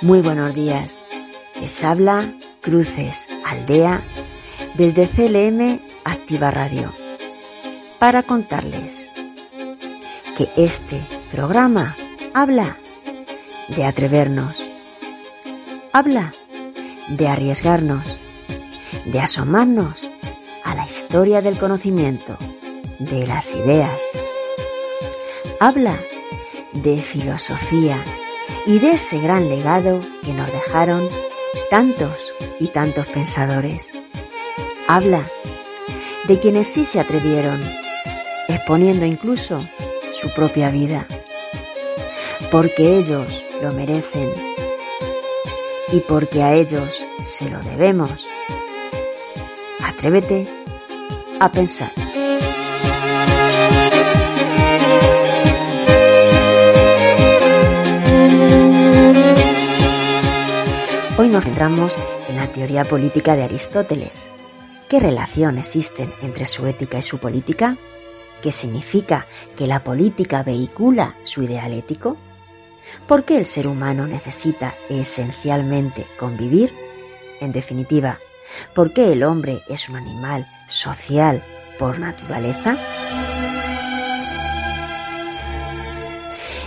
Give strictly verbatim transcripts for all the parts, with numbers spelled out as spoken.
Muy buenos días, les habla Cruces Aldea desde C L M Activa Radio para contarles que este programa habla de atrevernos, habla de arriesgarnos, de asomarnos a la historia del conocimiento, de las ideas, habla de filosofía y de ese gran legado que nos dejaron tantos y tantos pensadores. Habla de quienes sí se atrevieron, exponiendo incluso su propia vida, porque ellos lo merecen y porque a ellos se lo debemos. Atrévete a pensar. Hoy nos centramos en la teoría política de Aristóteles. ¿Qué relación existen entre su ética y su política? ¿Qué significa que la política vehicula su ideal ético? ¿Por qué el ser humano necesita esencialmente convivir? En definitiva, ¿por qué el hombre es un animal social por naturaleza?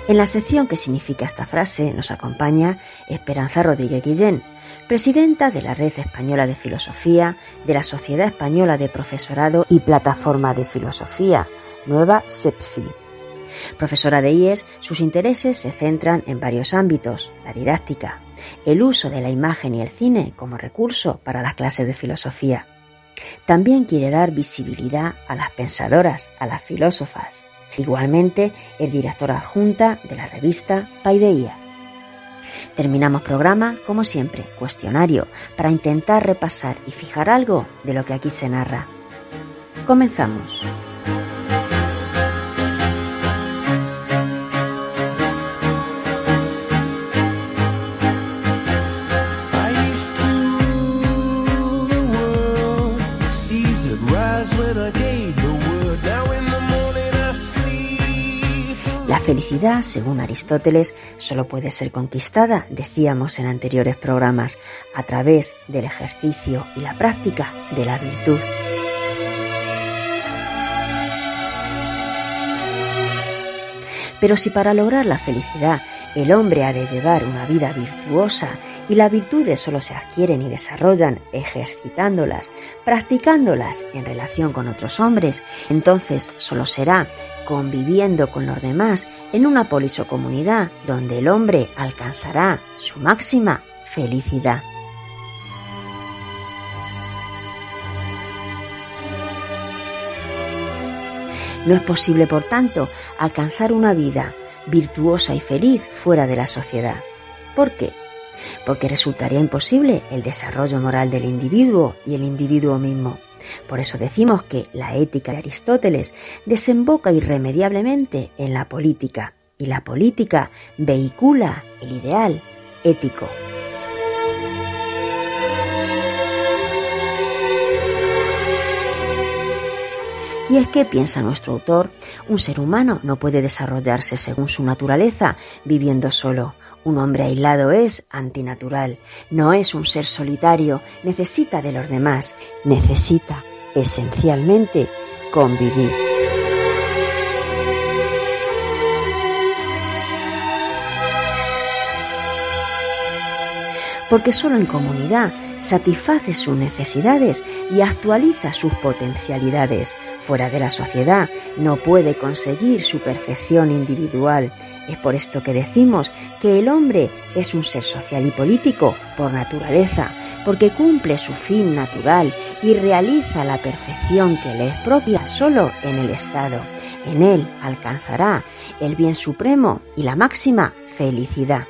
En la sección que significa esta frase nos acompaña Esperanza Rodríguez Guillén, presidenta de la Red Española de Filosofía, de la Sociedad Española de Profesorado y Plataforma de Filosofía, nueva SEPFI. Profesora de I E S, sus intereses se centran en varios ámbitos: la didáctica, el uso de la imagen y el cine como recurso para las clases de filosofía. También quiere dar visibilidad a las pensadoras, a las filósofas. Igualmente, es directora adjunta de la revista Paideía. Terminamos programa, como siempre, cuestionario, para intentar repasar y fijar algo de lo que aquí se narra. Comenzamos. La felicidad, según Aristóteles, solo puede ser conquistada, decíamos en anteriores programas, a través del ejercicio y la práctica de la virtud. Pero si para lograr la felicidad el hombre ha de llevar una vida virtuosa y las virtudes solo se adquieren y desarrollan ejercitándolas, practicándolas en relación con otros hombres, entonces solo será conviviendo con los demás en una polis o comunidad donde el hombre alcanzará su máxima felicidad. No es posible, por tanto, alcanzar una vida virtuosa y feliz fuera de la sociedad. ¿Por qué? Porque resultaría imposible el desarrollo moral del individuo y el individuo mismo. Por eso decimos que la ética de Aristóteles desemboca irremediablemente en la política, y la política vehicula el ideal ético. Y es que, piensa nuestro autor, un ser humano no puede desarrollarse según su naturaleza viviendo solo. Un hombre aislado es antinatural, no es un ser solitario, necesita de los demás, necesita esencialmente convivir. porque solo en comunidad satisface sus necesidades y actualiza sus potencialidades. Fuera de la sociedad no puede conseguir su perfección individual. Es por esto que decimos que el hombre es un ser social y político por naturaleza, porque cumple su fin natural y realiza la perfección que le es propia solo en el Estado. En él alcanzará el bien supremo y la máxima felicidad.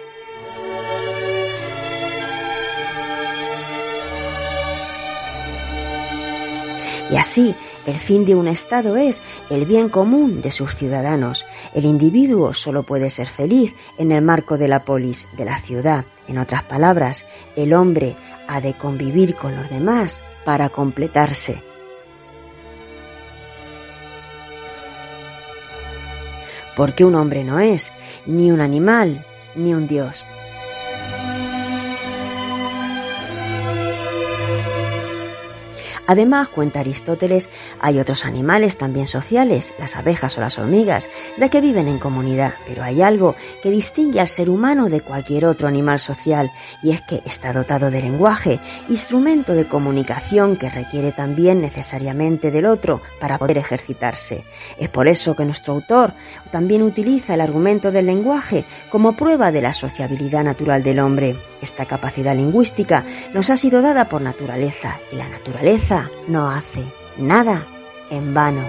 Y así, el fin de un Estado es el bien común de sus ciudadanos. El individuo solo puede ser feliz en el marco de la polis, de la ciudad. En otras palabras, el hombre ha de convivir con los demás para completarse. Porque un hombre no es ni un animal ni un dios. Además, cuenta Aristóteles, hay otros animales también sociales, las abejas o las hormigas, ya que viven en comunidad, pero hay algo que distingue al ser humano de cualquier otro animal social, y es que está dotado de lenguaje, instrumento de comunicación que requiere también necesariamente del otro para poder ejercitarse. Es por eso que nuestro autor también utiliza el argumento del lenguaje como prueba de la sociabilidad natural del hombre. Esta capacidad lingüística nos ha sido dada por naturaleza, y la naturaleza no hace nada en vano.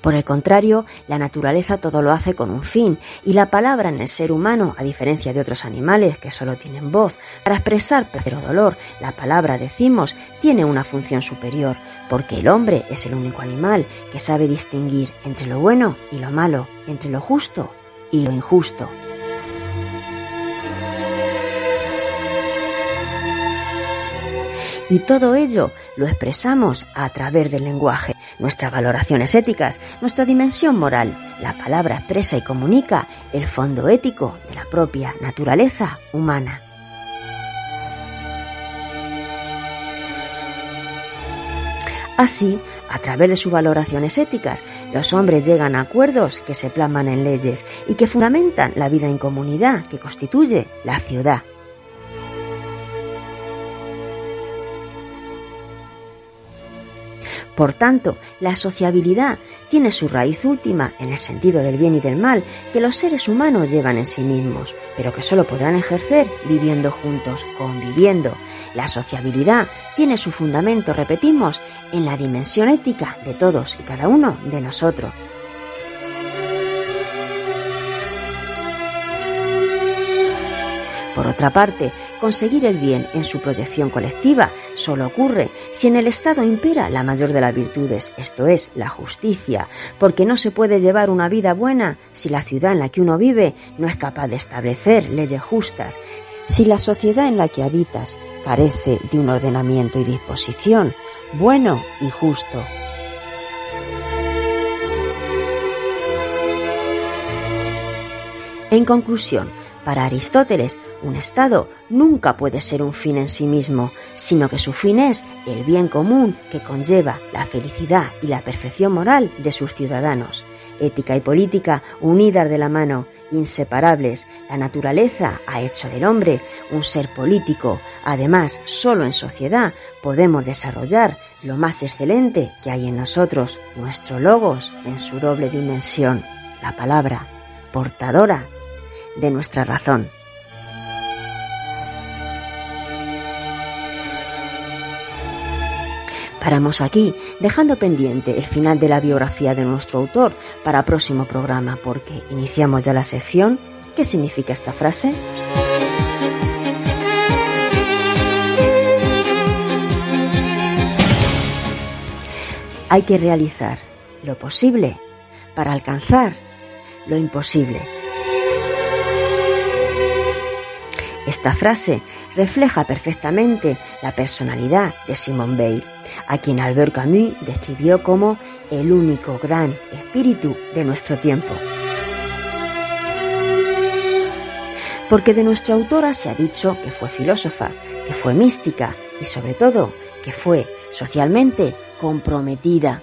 Por el contrario, la naturaleza todo lo hace con un fin, y la palabra en el ser humano, a diferencia de otros animales que solo tienen voz para expresar placer o dolor, la palabra, decimos, tiene una función superior, porque el hombre es el único animal que sabe distinguir entre lo bueno y lo malo, entre lo justo y lo injusto. Y todo ello lo expresamos a través del lenguaje, nuestras valoraciones éticas, nuestra dimensión moral. La palabra expresa y comunica el fondo ético de la propia naturaleza humana. Así, a través de sus valoraciones éticas, los hombres llegan a acuerdos que se plasman en leyes y que fundamentan la vida en comunidad que constituye la ciudad. Por tanto, la sociabilidad tiene su raíz última en el sentido del bien y del mal que los seres humanos llevan en sí mismos, pero que solo podrán ejercer viviendo juntos, conviviendo. La sociabilidad tiene su fundamento, repetimos, en la dimensión ética de todos y cada uno de nosotros. Por otra parte, conseguir el bien en su proyección colectiva solo ocurre si en el Estado impera la mayor de las virtudes, esto es, la justicia, porque no se puede llevar una vida buena si la ciudad en la que uno vive no es capaz de establecer leyes justas, si la sociedad en la que habitas carece de un ordenamiento y disposición bueno y justo. En conclusión, para Aristóteles, un Estado nunca puede ser un fin en sí mismo, sino que su fin es el bien común que conlleva la felicidad y la perfección moral de sus ciudadanos. Ética y política unidas de la mano, inseparables, la naturaleza ha hecho del hombre un ser político. Además, solo en sociedad podemos desarrollar lo más excelente que hay en nosotros, nuestro logos en su doble dimensión, la palabra, portadora de nuestra razón. Paramos aquí, dejando pendiente el final de la biografía de nuestro autor para próximo programa, porque iniciamos ya la sección ¿Qué significa esta frase? Hay que realizar lo posible para alcanzar lo imposible. Esta frase refleja perfectamente la personalidad de Simone Weil, a quien Albert Camus describió como el único gran espíritu de nuestro tiempo. Porque de nuestra autora se ha dicho que fue filósofa, que fue mística y sobre todo que fue socialmente comprometida.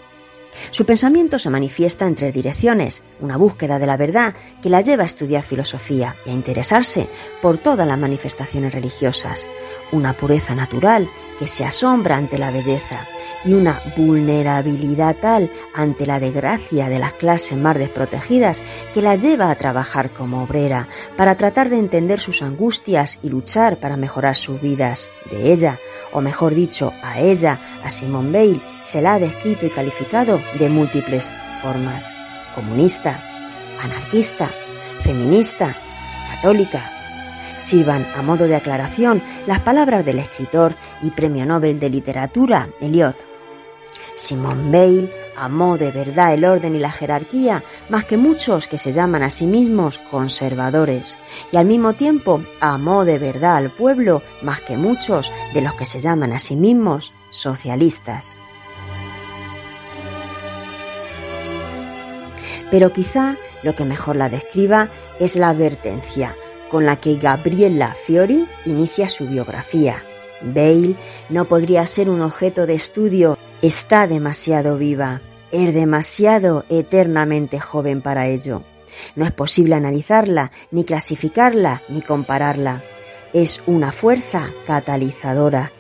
Su pensamiento se manifiesta en tres direcciones, una búsqueda de la verdad que la lleva a estudiar filosofía y a interesarse por todas las manifestaciones religiosas, una pureza natural que se asombra ante la belleza y una vulnerabilidad tal ante la desgracia de las clases más desprotegidas que la lleva a trabajar como obrera para tratar de entender sus angustias y luchar para mejorar sus vidas. De ella, o mejor dicho, a ella, a Simone Weil, se la ha descrito y calificado de múltiples formas: comunista, anarquista, feminista, católica. Sirvan a modo de aclaración las palabras del escritor y premio Nobel de literatura Eliot. Simone Weil amó de verdad el orden y la jerarquía más que muchos que se llaman a sí mismos conservadores, y al mismo tiempo amó de verdad al pueblo más que muchos de los que se llaman a sí mismos socialistas. Pero quizá lo que mejor la describa es la advertencia con la que Gabriela Fiori inicia su biografía. Weil no podría ser un objeto de estudio, está demasiado viva, es demasiado eternamente joven para ello. No es posible analizarla, ni clasificarla, ni compararla. Es una fuerza catalizadora,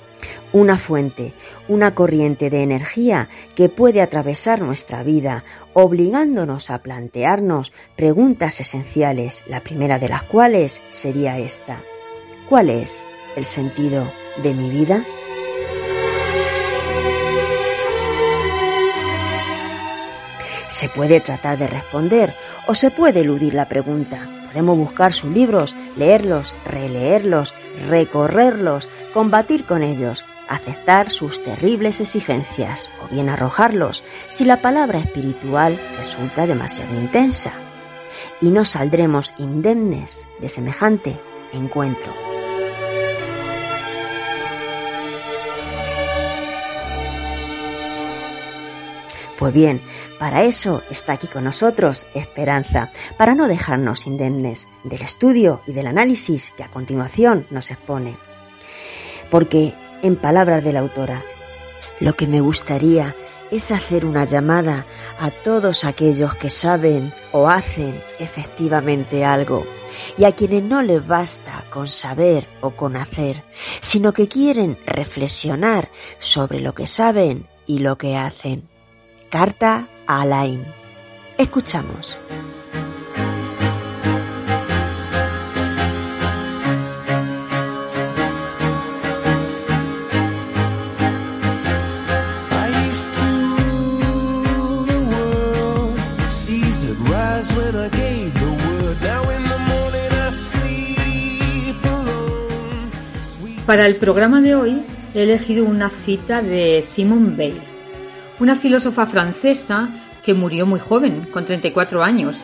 una fuente, una corriente de energía que puede atravesar nuestra vida, obligándonos a plantearnos preguntas esenciales, la primera de las cuales sería esta: ¿cuál es el sentido de mi vida? Se puede tratar de responder o se puede eludir la pregunta. Podemos buscar sus libros, leerlos, releerlos, recorrerlos, combatir con ellos, aceptar sus terribles exigencias o bien arrojarlos si la palabra espiritual resulta demasiado intensa. Y no saldremos indemnes de semejante encuentro. Pues bien, para eso está aquí con nosotros Esperanza, para no dejarnos indemnes del estudio y del análisis que a continuación nos expone. Porque, en palabras de la autora, lo que me gustaría es hacer una llamada a todos aquellos que saben o hacen efectivamente algo, y a quienes no les basta con saber o con hacer, sino que quieren reflexionar sobre lo que saben y lo que hacen. Carta a Alain. Escuchamos. Para el programa de hoy he elegido una cita de Simone Weil, una filósofa francesa que murió muy joven, con treinta y cuatro años.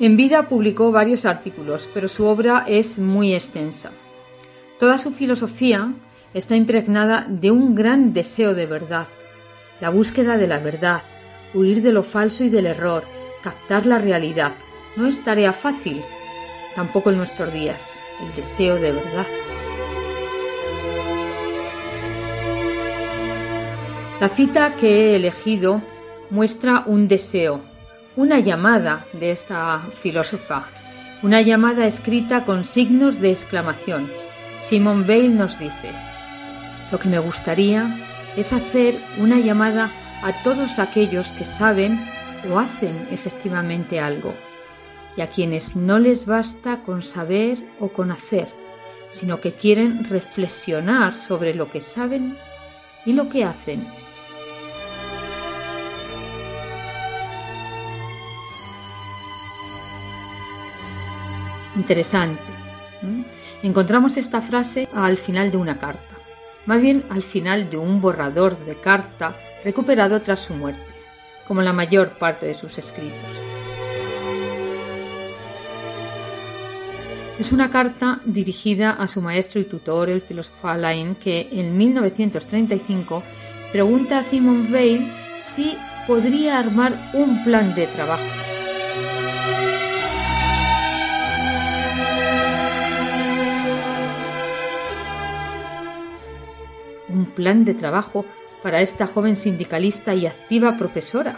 En vida publicó varios artículos, pero su obra es muy extensa. Toda su filosofía está impregnada de un gran deseo de verdad, la búsqueda de la verdad, huir de lo falso y del error, captar la realidad. No es tarea fácil, tampoco en nuestros días, el deseo de verdad. La cita que he elegido muestra un deseo, una llamada de esta filósofa, una llamada escrita con signos de exclamación. Simone Weil nos dice: lo que me gustaría es hacer una llamada a todos aquellos que saben o hacen efectivamente algo, y a quienes no les basta con saber o con hacer, sino que quieren reflexionar sobre lo que saben y lo que hacen. Interesante. ¿Mm? Encontramos esta frase al final de una carta, más bien al final de un borrador de carta recuperado tras su muerte, como la mayor parte de sus escritos. Es una carta dirigida a su maestro y tutor, el filósofo Alain, que en mil novecientos treinta y cinco pregunta a Simone Weil si podría armar un plan de trabajo. plan de trabajo para esta joven sindicalista y activa profesora.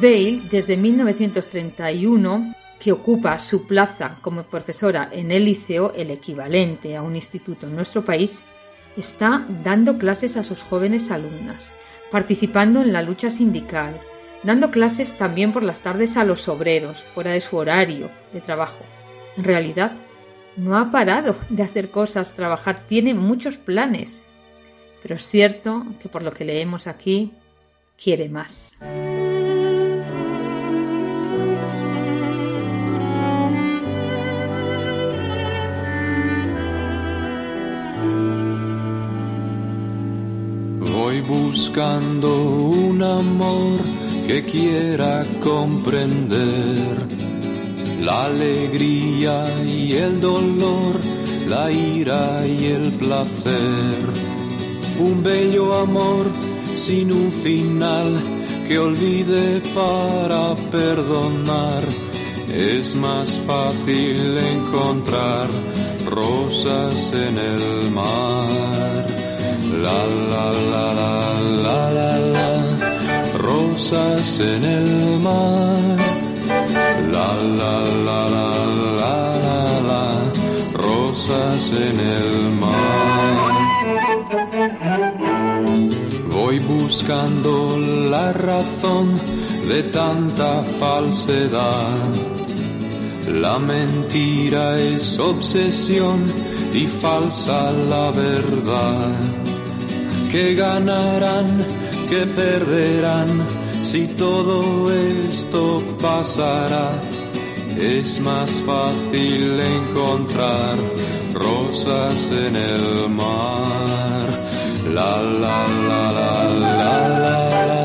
Weil, desde mil novecientos treinta y uno, que ocupa su plaza como profesora en el liceo, el equivalente a un instituto en nuestro país, está dando clases a sus jóvenes alumnas, participando en la lucha sindical, dando clases también por las tardes a los obreros, fuera de su horario de trabajo. En realidad, no ha parado de hacer cosas, trabajar, tiene muchos planes. Pero es cierto que, por lo que leemos aquí, quiere más. Voy buscando un amor que quiera comprender la alegría y el dolor, la ira y el placer. Un bello amor sin un final que olvide para perdonar. Es más fácil encontrar rosas en el mar. La la la la la la la, rosas en el mar. La, la, la, la, la, la, la, rosas en el mar. Voy buscando la razón de tanta falsedad. La mentira es obsesión y falsa la verdad. ¿Qué ganarán? ¿Qué perderán? Si todo esto pasará, es más fácil encontrar rosas en el mar. La, la, la, la, la, la, la,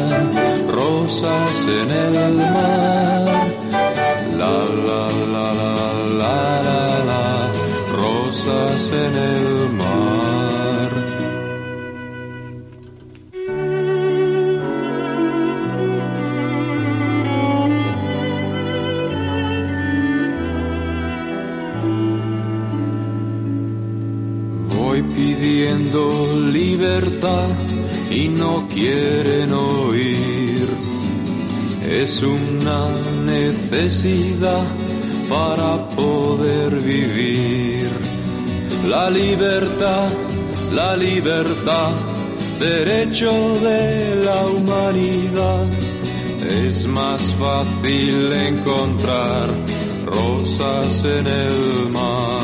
rosas en el mar. La, la, la, la, la, la, la, rosas en el mar. Pidiendo libertad y no quieren oír. Es una necesidad para poder vivir. La libertad, la libertad, derecho de la humanidad. Es más fácil encontrar rosas en el mar.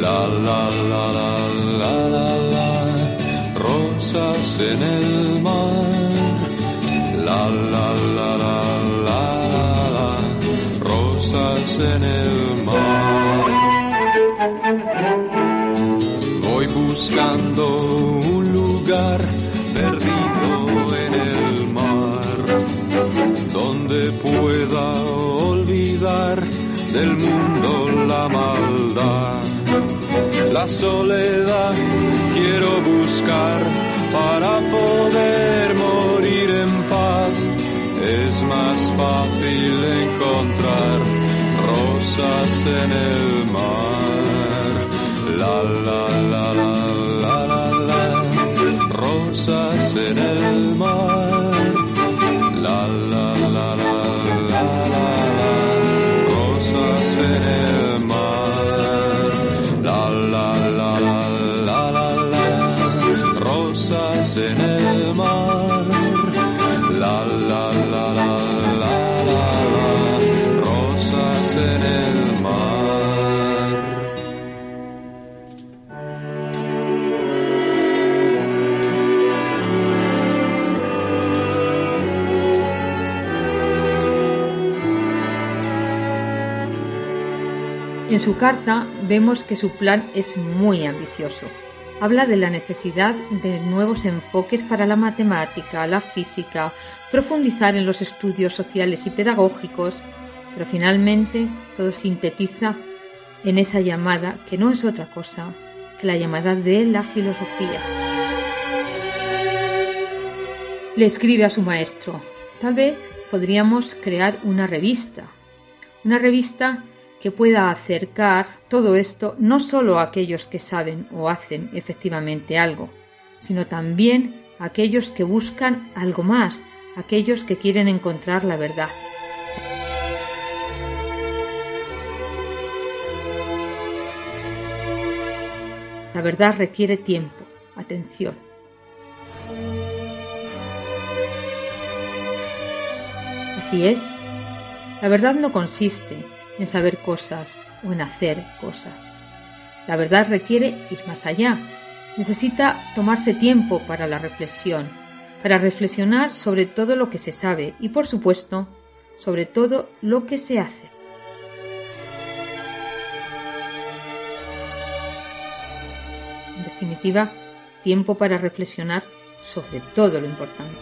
La, la, la, la, la, la, la, rosas en el mar. La, la, la, la, la, la, la, rosas en el mar. Voy buscando un lugar perdido en el mar, donde pueda olvidar del mundo la maldad. La soledad quiero buscar para poder morir en paz. Es más fácil encontrar rosas en el mar. La la la la la la, la, rosas en el mar. La la la la la la, la, rosas en el mar. En el mar, la la la la la la, rosas en el mar. En su carta vemos que su plan es muy ambicioso. Habla de la necesidad de nuevos enfoques para la matemática, la física, profundizar en los estudios sociales y pedagógicos, pero finalmente todo sintetiza en esa llamada que no es otra cosa que la llamada de la filosofía. Le escribe a su maestro: tal vez podríamos crear una revista, una revista que pueda acercar todo esto no solo a aquellos que saben o hacen efectivamente algo, sino también a aquellos que buscan algo más, aquellos que quieren encontrar la verdad. La verdad requiere tiempo, atención. Así es, la verdad no consiste en saber cosas o en hacer cosas. La verdad requiere ir más allá. Necesita tomarse tiempo para la reflexión, para reflexionar sobre todo lo que se sabe y, por supuesto, sobre todo lo que se hace. En definitiva, tiempo para reflexionar sobre todo lo importante.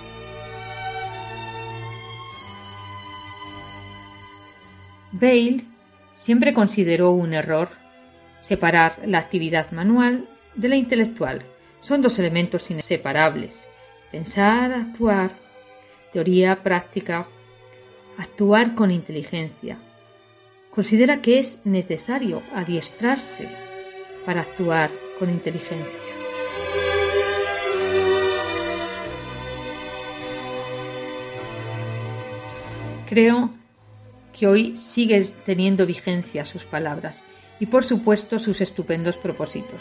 Weil siempre consideró un error separar la actividad manual de la intelectual. Son dos elementos inseparables: pensar, actuar, teoría, práctica, actuar con inteligencia. Considera que es necesario adiestrarse para actuar con inteligencia. Creo que hoy sigue teniendo vigencia sus palabras y, por supuesto, sus estupendos propósitos.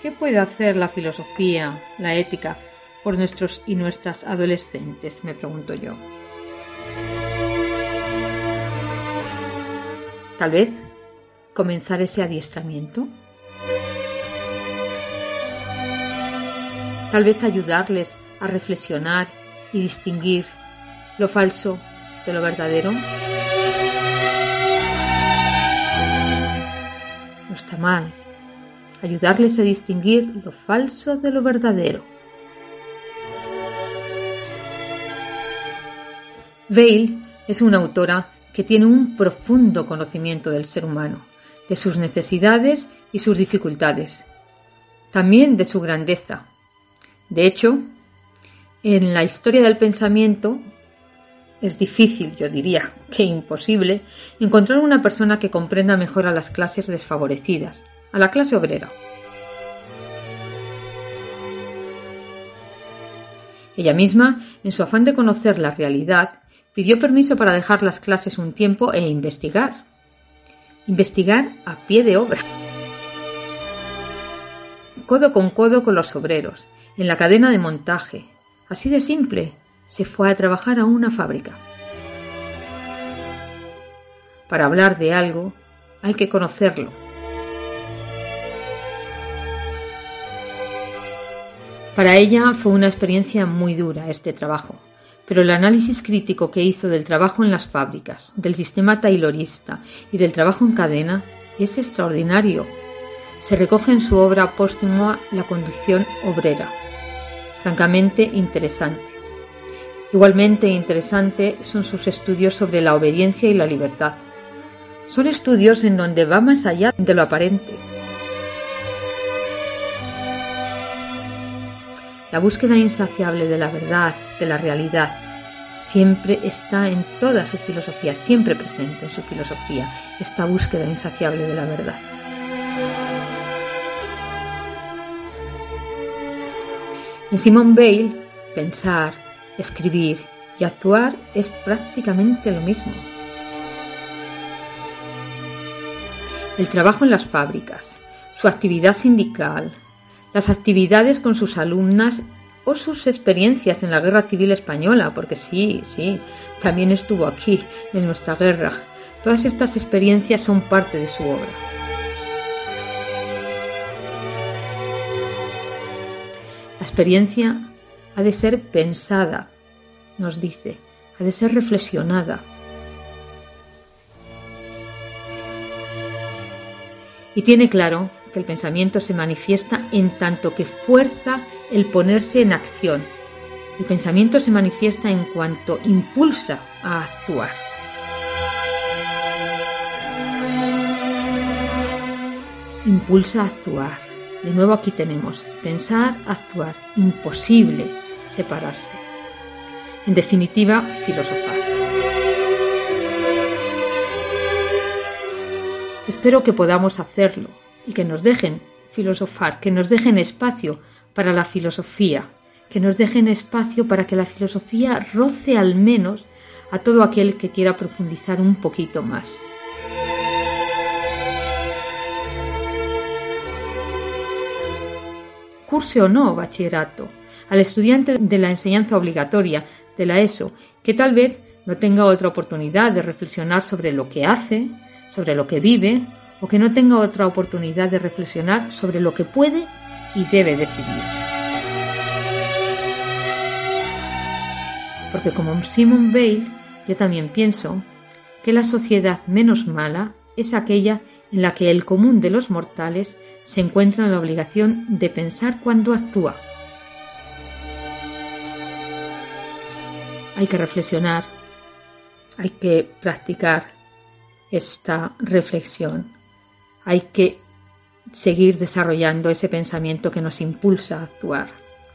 ¿Qué puede hacer la filosofía, la ética, por nuestros y nuestras adolescentes?, me pregunto yo. Tal vez comenzar ese adiestramiento. Tal vez ayudarles a reflexionar y distinguir lo falso de lo verdadero. No está mal. Ayudarles a distinguir lo falso de lo verdadero. Weil es una autora que tiene un profundo conocimiento del ser humano, de sus necesidades y sus dificultades, también de su grandeza. De hecho, en la historia del pensamiento es difícil, yo diría que imposible, encontrar una persona que comprenda mejor a las clases desfavorecidas, a la clase obrera. Ella misma, en su afán de conocer la realidad, pidió permiso para dejar las clases un tiempo e investigar. Investigar a pie de obra. Codo con codo con los obreros, en la cadena de montaje. Así de simple, se fue a trabajar a una fábrica. Para hablar de algo, hay que conocerlo. Para ella fue una experiencia muy dura este trabajo, pero el análisis crítico que hizo del trabajo en las fábricas, del sistema taylorista y del trabajo en cadena es extraordinario. Se recoge en su obra póstuma La condición obrera. Francamente interesante. Igualmente interesante son sus estudios sobre la obediencia y la libertad. Son estudios en donde va más allá de lo aparente. La búsqueda insaciable de la verdad, de la realidad, siempre está en toda su filosofía, siempre presente en su filosofía, esta búsqueda insaciable de la verdad. En Simone Weil, pensar, escribir y actuar es prácticamente lo mismo. El trabajo en las fábricas, su actividad sindical, las actividades con sus alumnas o sus experiencias en la Guerra Civil Española, porque sí, sí, también estuvo aquí, en nuestra guerra. Todas estas experiencias son parte de su obra. La experiencia ha de ser pensada, nos dice, ha de ser reflexionada. Y tiene claro que el pensamiento se manifiesta en tanto que fuerza el ponerse en acción. El pensamiento se manifiesta en cuanto impulsa a actuar. Impulsa a actuar. De nuevo aquí tenemos pensar, actuar. Imposible separarse. En definitiva, filosofar. Espero que podamos hacerlo y que nos dejen filosofar, que nos dejen espacio para la filosofía, que nos dejen espacio para que la filosofía roce al menos a todo aquel que quiera profundizar un poquito más. Curse o no bachillerato, al estudiante de la enseñanza obligatoria de la ESO, que tal vez no tenga otra oportunidad de reflexionar sobre lo que hace, sobre lo que vive, o que no tenga otra oportunidad de reflexionar sobre lo que puede y debe decidir. Porque como Simone Weil, yo también pienso que la sociedad menos mala es aquella en la que el común de los mortales se encuentra en la obligación de pensar cuando actúa. Hay que reflexionar, hay que practicar esta reflexión, hay que seguir desarrollando ese pensamiento que nos impulsa a actuar.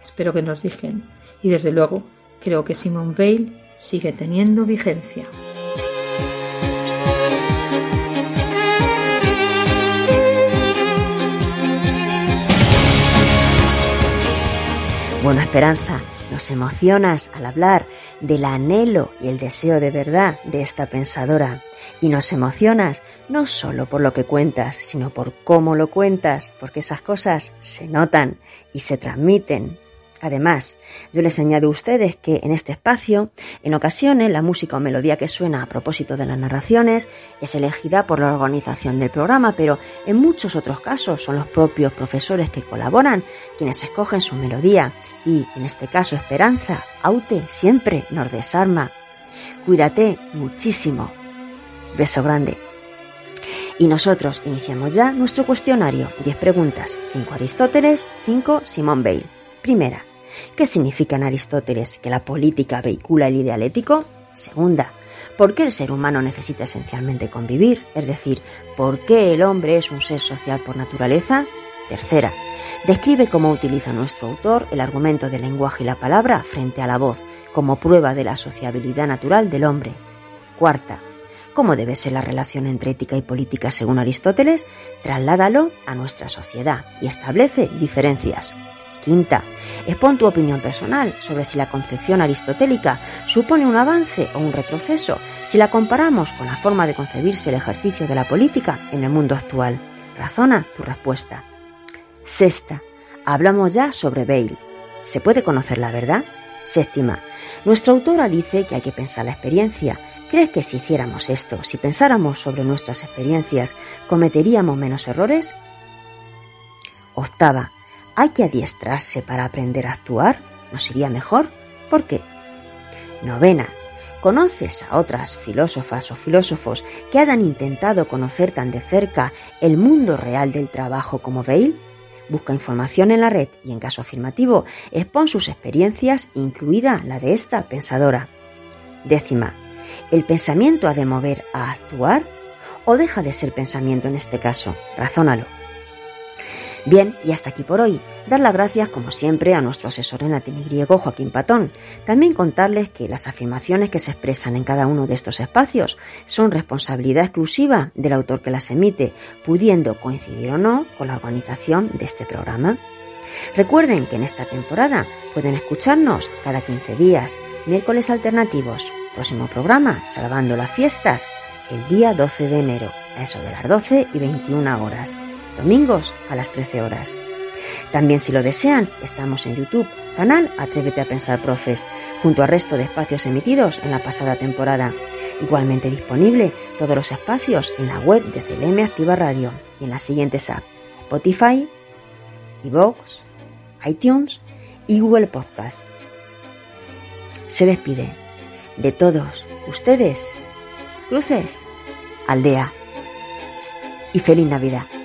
Espero que nos dejen, y desde luego creo que Simone Weil sigue teniendo vigencia. Bueno, Esperanza, nos emocionas al hablar del anhelo y el deseo de verdad de esta pensadora. Y nos emocionas no solo por lo que cuentas, sino por cómo lo cuentas, porque esas cosas se notan y se transmiten. Además, yo les añado a ustedes que en este espacio, en ocasiones, la música o melodía que suena a propósito de las narraciones es elegida por la organización del programa, pero en muchos otros casos son los propios profesores que colaboran quienes escogen su melodía. Y, en este caso, Esperanza, Aute siempre nos desarma. Cuídate muchísimo. Beso grande. Y nosotros iniciamos ya nuestro cuestionario. diez preguntas. cinco Aristóteles, cinco Simone Weil. Primera, ¿qué significa en Aristóteles que la política vehicula el ideal ético? Segunda, ¿por qué el ser humano necesita esencialmente convivir? Es decir, ¿por qué el hombre es un ser social por naturaleza? Tercera, describe cómo utiliza nuestro autor el argumento del lenguaje y la palabra frente a la voz, como prueba de la sociabilidad natural del hombre. Cuarta, ¿cómo debe ser la relación entre ética y política según Aristóteles? Trasládalo a nuestra sociedad y establece diferencias. Quinta, expón tu opinión personal sobre si la concepción aristotélica supone un avance o un retroceso, si la comparamos con la forma de concebirse el ejercicio de la política en el mundo actual. Razona tu respuesta. Sexta, hablamos ya sobre Weil. ¿Se puede conocer la verdad? Séptima, nuestra autora dice que hay que pensar la experiencia. ¿Crees que si hiciéramos esto, si pensáramos sobre nuestras experiencias, cometeríamos menos errores? Octava, ¿hay que adiestrarse para aprender a actuar? ¿Nos iría mejor? ¿Por qué? Novena, ¿conoces a otras filósofas o filósofos que hayan intentado conocer tan de cerca el mundo real del trabajo como Weil? Busca información en la red y, en caso afirmativo, expón sus experiencias, incluida la de esta pensadora. Décima, ¿el pensamiento ha de mover a actuar o deja de ser pensamiento en este caso? Razónalo. Bien, y hasta aquí por hoy. Dar las gracias, como siempre, a nuestro asesor en latín y griego, Joaquín Patón. También contarles que las afirmaciones que se expresan en cada uno de estos espacios son responsabilidad exclusiva del autor que las emite, pudiendo coincidir o no con la organización de este programa. Recuerden que en esta temporada pueden escucharnos cada quince días, miércoles alternativos. Próximo programa, Salvando las Fiestas, el día doce de enero, a eso de las doce y veintiuna horas. Domingos a las trece horas. También, si lo desean, estamos en YouTube, canal Atrévete a Pensar Profes, junto al resto de espacios emitidos en la pasada temporada. Igualmente disponible todos los espacios en la web de C L M Activa Radio y en las siguientes apps: Spotify, iVoox, iTunes y Google Podcast. Se despide de todos ustedes, Cruces Aldea, y feliz Navidad.